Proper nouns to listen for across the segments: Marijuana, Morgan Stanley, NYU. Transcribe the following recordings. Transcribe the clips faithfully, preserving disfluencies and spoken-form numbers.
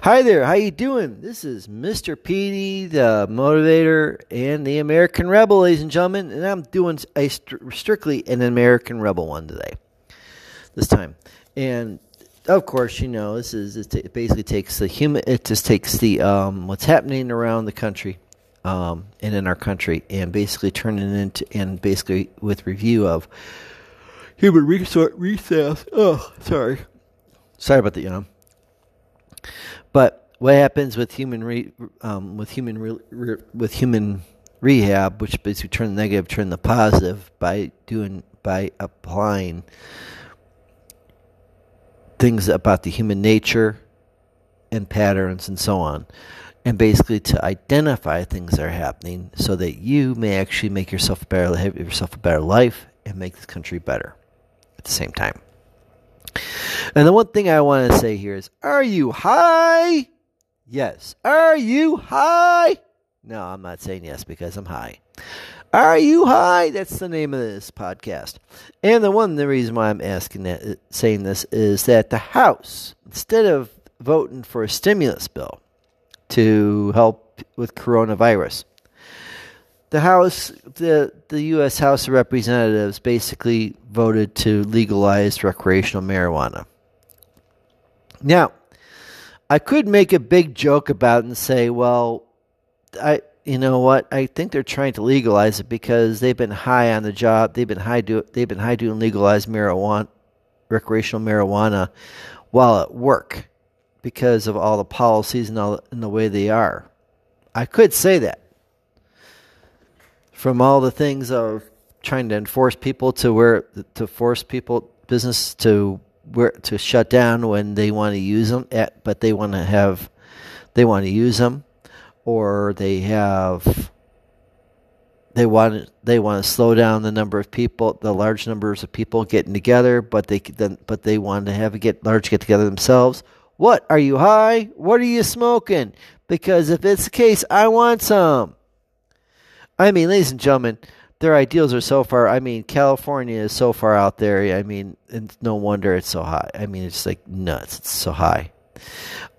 Hi there, how you doing? This is Mister Petey, the motivator and the American Rebel, ladies and gentlemen, and I'm doing a st- strictly an American Rebel one today, this time. And of course, you know, this is it t- basically takes the human. It just takes the um, what's happening around the country, um, and in our country, and basically turning it into and basically with review of human resource resource. Oh, sorry, sorry about the um. But what happens with human re, um, with human re, re, with human rehab, which basically turn the negative, turn the positive by doing by applying things about the human nature and patterns and so on, and basically to identify things that are happening so that you may actually make yourself a better have yourself a better life and make this country better at the same time. And the one thing I want to say here is, are you high? Yes. Are you high? No, I'm not saying yes because I'm high. Are you high? That's the name of this podcast. And the one, the reason why I'm asking that, saying this is that the House, instead of voting for a stimulus bill to help with coronavirus, the House, the the U S House of Representatives basically voted to legalize recreational marijuana. Now, I could make a big joke about it and say, well, I you know what? I think they're trying to legalize it because they've been high on the job. They've been high do they've been high doing legalized marijuana, recreational marijuana while at work because of all the policies and all and the way they are. I could say that. From all the things of trying to enforce people to where to force people business to where to shut down when they want to use them, at, but they want to have they want to use them, or they have they want they want to slow down the number of people, the large numbers of people getting together, but they then but they want to have a get large get together themselves. What are you high? What are you smoking? Because if it's the case, I want some. I mean, ladies and gentlemen, their ideals are so far. I mean, California is so far out there. I mean, it's no wonder it's so high. I mean, it's like nuts. It's so high.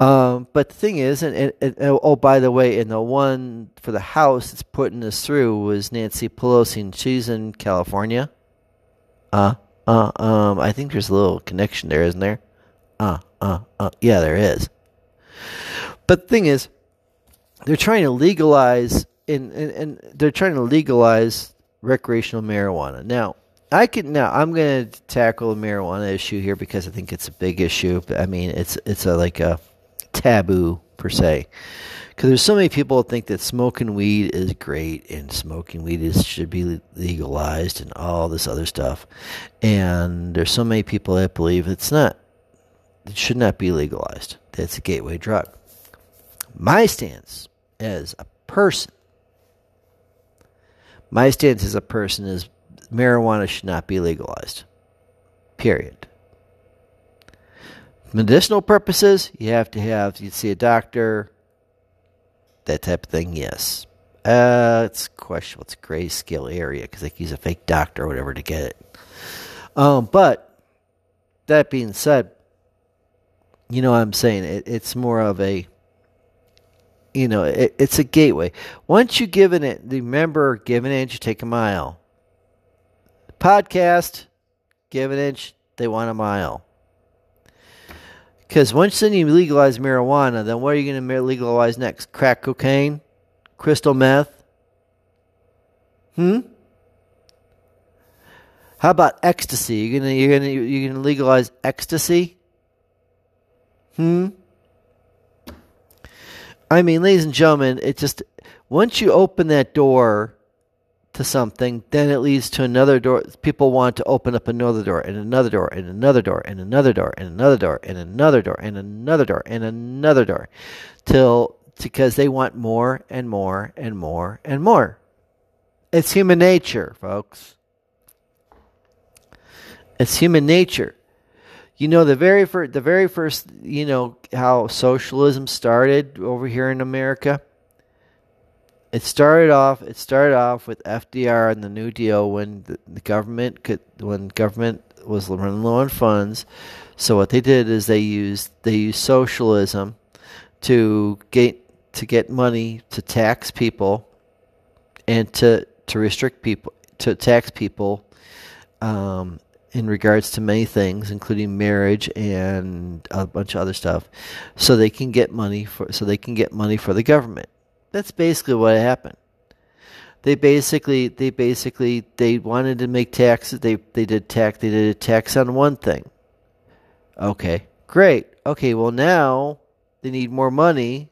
Um, but the thing is, and, and, and oh, by the way, and the one for the House that's putting this through was Nancy Pelosi, and she's in California. Uh, uh, um, I think there's a little connection there, isn't there? Uh, uh, uh. Yeah, there is. But the thing is, they're trying to legalize. And, and and they're trying to legalize recreational marijuana. Now, I can now I'm going to tackle the marijuana issue here because I think it's a big issue. But I mean, it's it's a, like a taboo per se, because there's so many people who think that smoking weed is great and smoking weed is should be legalized and all this other stuff. And there's so many people that believe it's not. It should not be legalized. That's a gateway drug. My stance as a person. My stance as a person is marijuana should not be legalized. Period. Medicinal purposes, you have to have, you'd see a doctor, that type of thing, yes. Uh, it's questionable. It's a grayscale area because they can use a fake doctor or whatever to get it. Um, but that being said, you know what I'm saying? It, it's more of a You know, it, it's a gateway. Once you give an remember, give an inch, take a mile. Podcast, give an inch, they want a mile. Because once then you legalize marijuana, then what are you going to legalize next? Crack cocaine? Crystal meth? Hmm? How about ecstasy? You're gonna you're gonna you're gonna legalize ecstasy? Hmm? I mean, ladies and gentlemen, it just once you open that door to something, then it leads to another door. People want to open up another door, and another door, and another door, and another door, and another door, and another door, and another door, and another door, till because they want more and more and more and more. It's human nature, folks. It's human nature. You know, the very first, the very first, you know, how socialism started over here in America. It started off, it started off with F D R and the New Deal when the, the government could, when government was running low on funds. So what they did is they used, they used socialism to get to get money to tax people and to to restrict people, to tax people um, in regards to many things, including marriage and a bunch of other stuff, so they can get money for so they can get money for the government. That's basically what happened. They basically, they basically, they wanted to make taxes. They they did tax. They did a tax on one thing. Okay, great. Okay, well now they need more money,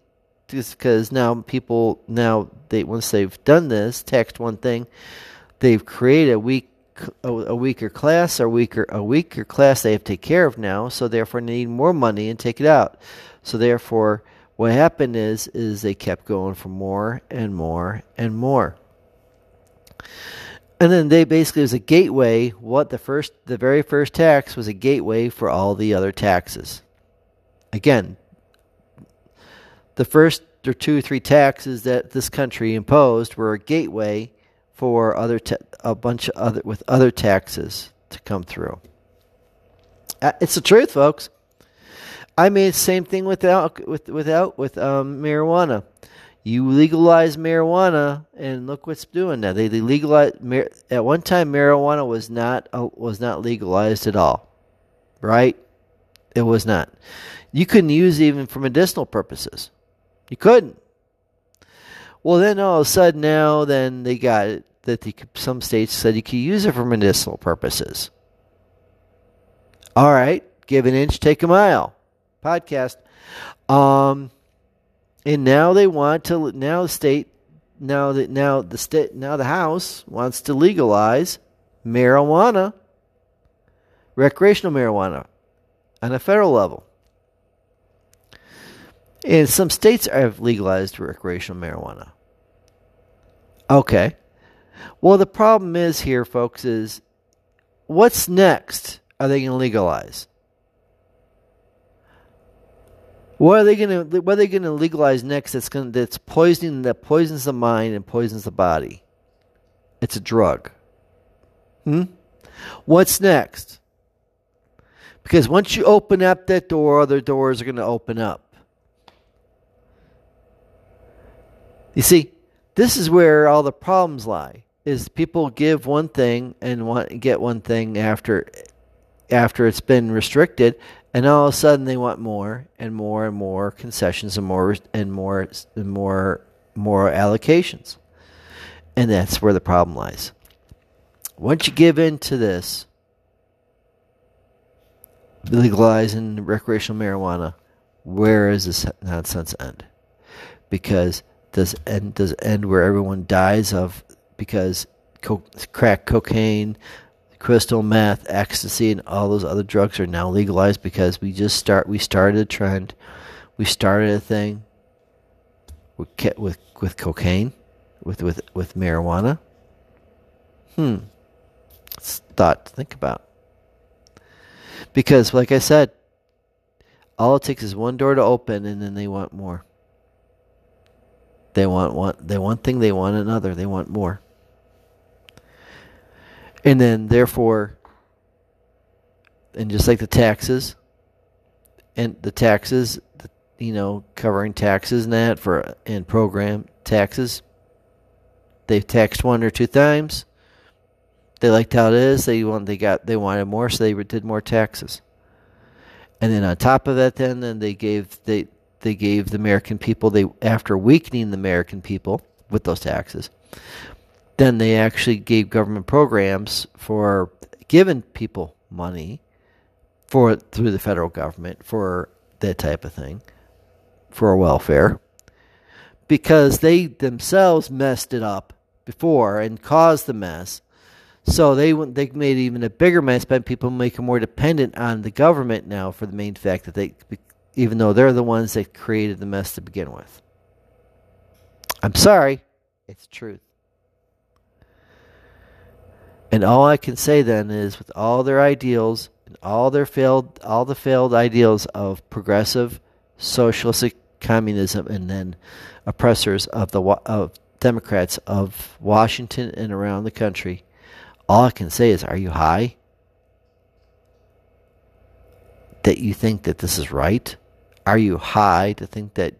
just because now people now they once they've done this, taxed one thing, they've created a weak a, a weaker class, a weaker a weaker class they have to take care of now. So therefore, they need more money and take it out. So therefore, what happened is is they kept going for more and more and more. And then they basically was a gateway. What the first, the very first tax was a gateway for all the other taxes. Again, the first or two or three taxes that this country imposed were a gateway for other ta- a bunch of other with other taxes to come through. It's the truth, folks. I made the same thing without with without with um, marijuana. You legalize marijuana, and look what's doing now. They, they legalize mar- at one time. Marijuana was not uh, was not legalized at all, right? It was not. You couldn't use it even for medicinal purposes. You couldn't. Well, then all of a sudden now, then they got it that the, some states said you could use it for medicinal purposes. All right, give an inch, take a mile. Podcast. Um. And now they want to. Now the state. Now that now the state. Now the House wants to legalize marijuana, recreational marijuana, on a federal level. And some states have legalized recreational marijuana. Okay. Well, the problem is here, folks, is what's next? Are they going to legalize? What are they going to? What are they going to legalize next? That's going that's poisoning that poisons the mind and poisons the body. It's a drug. Hmm. What's next? Because once you open up that door, other doors are going to open up. You see, this is where all the problems lie. Is people give one thing and want get one thing after, after it's been restricted. And all of a sudden, they want more and more and more concessions and more and more and more more allocations, and that's where the problem lies. Once you give in to this, legalizing recreational marijuana, where does this nonsense end? Because does end does it end where everyone dies of because co- crack cocaine? Crystal meth, ecstasy, and all those other drugs are now legalized because we just start. We started a trend. We started a thing with with with cocaine, with with with marijuana. Hmm, it's a thought to think about. Because, like I said, all it takes is one door to open, and then they want more. They want one. They want thing. They want another. They want more. And then, therefore, and just like the taxes, and the taxes, you know, covering taxes and that for and program taxes, they've taxed one or two times. They liked how it is. They want they got they wanted more, so they did more taxes. And then on top of that, then then they gave they they gave the American people they after weakening the American people with those taxes. Then they actually gave government programs for giving people money for through the federal government for that type of thing, for welfare, because they themselves messed it up before and caused the mess. So they they made even a bigger mess by people making more dependent on the government now for the main fact that they, even though they're the ones that created the mess to begin with. I'm sorry, it's the truth. And all I can say then is, with all their ideals and all their failed, all the failed ideals of progressive, socialistic communism, and then oppressors of the of Democrats of Washington and around the country, all I can say is, are you high? That you think that this is right? are you high to think that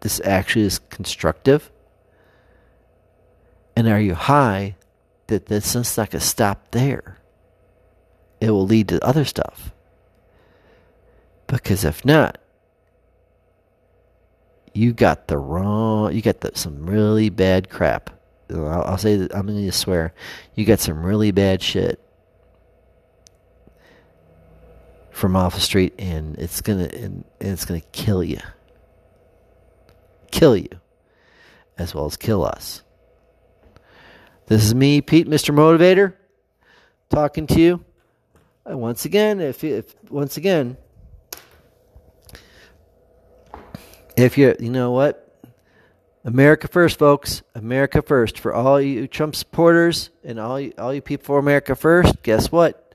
this actually is constructive? And are you high that this is not going to stop there? It will lead to other stuff. Because if not, you got the wrong, you got the, some really bad crap. I'll, I'll say that, I'm going to swear, you got some really bad shit from off the street, and it's going to, and, and it's going to kill you. Kill you. As well as kill us. This is me, Pete, Mister Motivator, talking to you. And once again, if, if once again, if you, you know what? America first, folks. America first. For all you Trump supporters and all you, all you people for America first, guess what?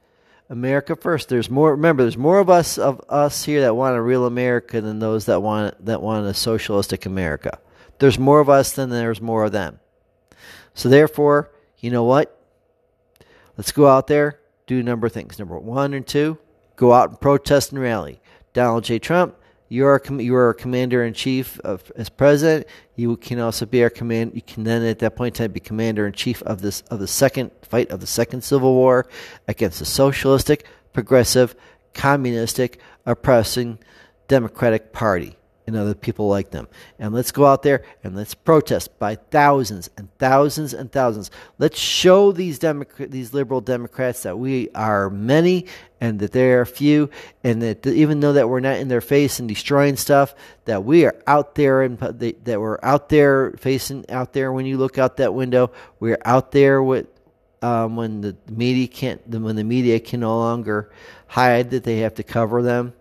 America first. There's more. Remember, there's more of us of us here that want a real America than those that want that want a socialistic America. There's more of us than there's more of them. So therefore, you know what? Let's go out there, do a number of things. Number one and two, go out and protest and rally. Donald J. Trump, you are you are our commander in chief of, as president. You can also be our command. You can then, at that point in time, be commander in chief of this of the second fight of the second Civil War against the socialistic, progressive, communistic, oppressing Democratic Party and other people like them. And let's go out there and let's protest by thousands and thousands and thousands. Let's show these Democrat, these liberal Democrats that we are many and that they are few, and that even though that we're not in their face and destroying stuff, that we are out there, and that we're out there facing out there when you look out that window. We're out there with um, when the media can't, when the media can no longer hide that they have to cover them,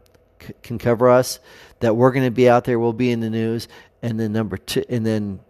can cover us, that we're going to be out there, we'll be in the news, and then number two, and then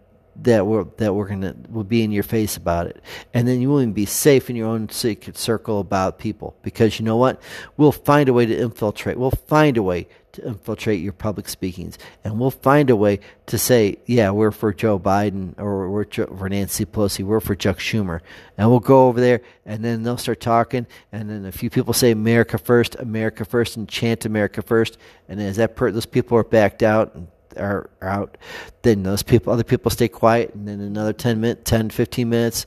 that we're that we're going to will be in your face about it, and then you won't even be safe in your own secret circle about people, because you know what, we'll find a way to infiltrate, we'll find a way to infiltrate your public speakings, and we'll find a way to say, yeah, we're for Joe Biden, or we're for Nancy Pelosi, we're for Chuck Schumer, and we'll go over there, and then they'll start talking, and then a few people say America first, America first, and chant America first, and as that per- those people are backed out and are out, then those people, other people stay quiet, and then another ten minutes, ten, fifteen minutes,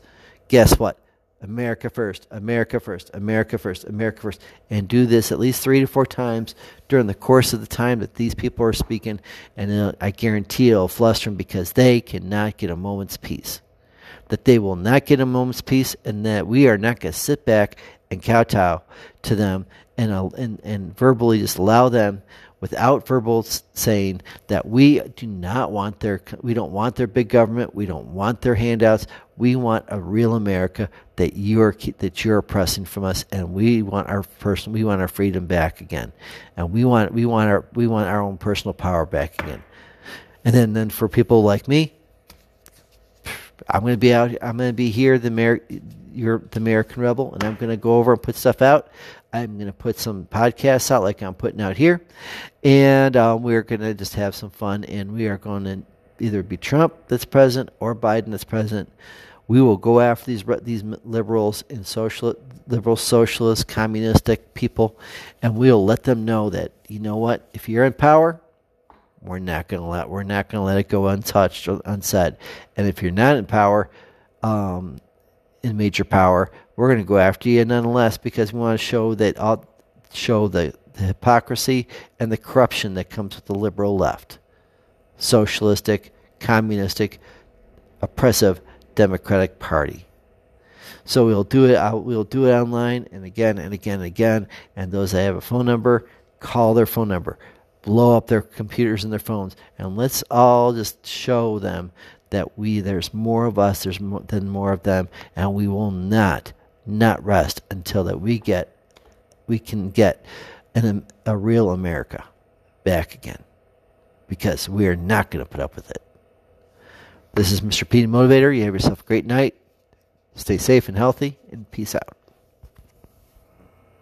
guess what? America first, America first, America first, America first, and do this at least three to four times during the course of the time that these people are speaking, and I guarantee it'll fluster them, because they cannot get a moment's peace, that they will not get a moment's peace, and that we are not going to sit back and kowtow to them and, and, and verbally just allow them, without verbal saying, that we do not want their, we don't want their big government, we don't want their handouts, we want a real America that you're that you're oppressing from us, and we want our person, we want our freedom back again, and we want we want our we want our own personal power back again. And then, then for people like me, I'm going to be out, I'm going to be here, the Amer, you're the American Rebel, and I'm going to go over and put stuff out. I'm going to put some podcasts out like I'm putting out here, and um, we're going to just have some fun, and we are going to either be Trump that's president or Biden that's president. We will go after these these liberals and social liberal socialist communistic people, and we'll let them know that, you know what, if you're in power, we're not going to let we're not going to let it go untouched or unsaid, and if you're not in power, um, in major power, we're going to go after you nonetheless, because we want to show that I'll show the, the hypocrisy and the corruption that comes with the liberal left, socialistic, communistic, oppressive Democratic Party. So we'll do it. I, we'll do it online and again and again and again. And those that have a phone number, call their phone number, blow up their computers and their phones, and let's all just show them that we there's more of us, there's more, than more of them, and we will not. Not rest until that we get, we can get an, a real America back again, because we are not going to put up with it. This is Mister Pete Motivator. You have yourself a great night. Stay safe and healthy, and peace out.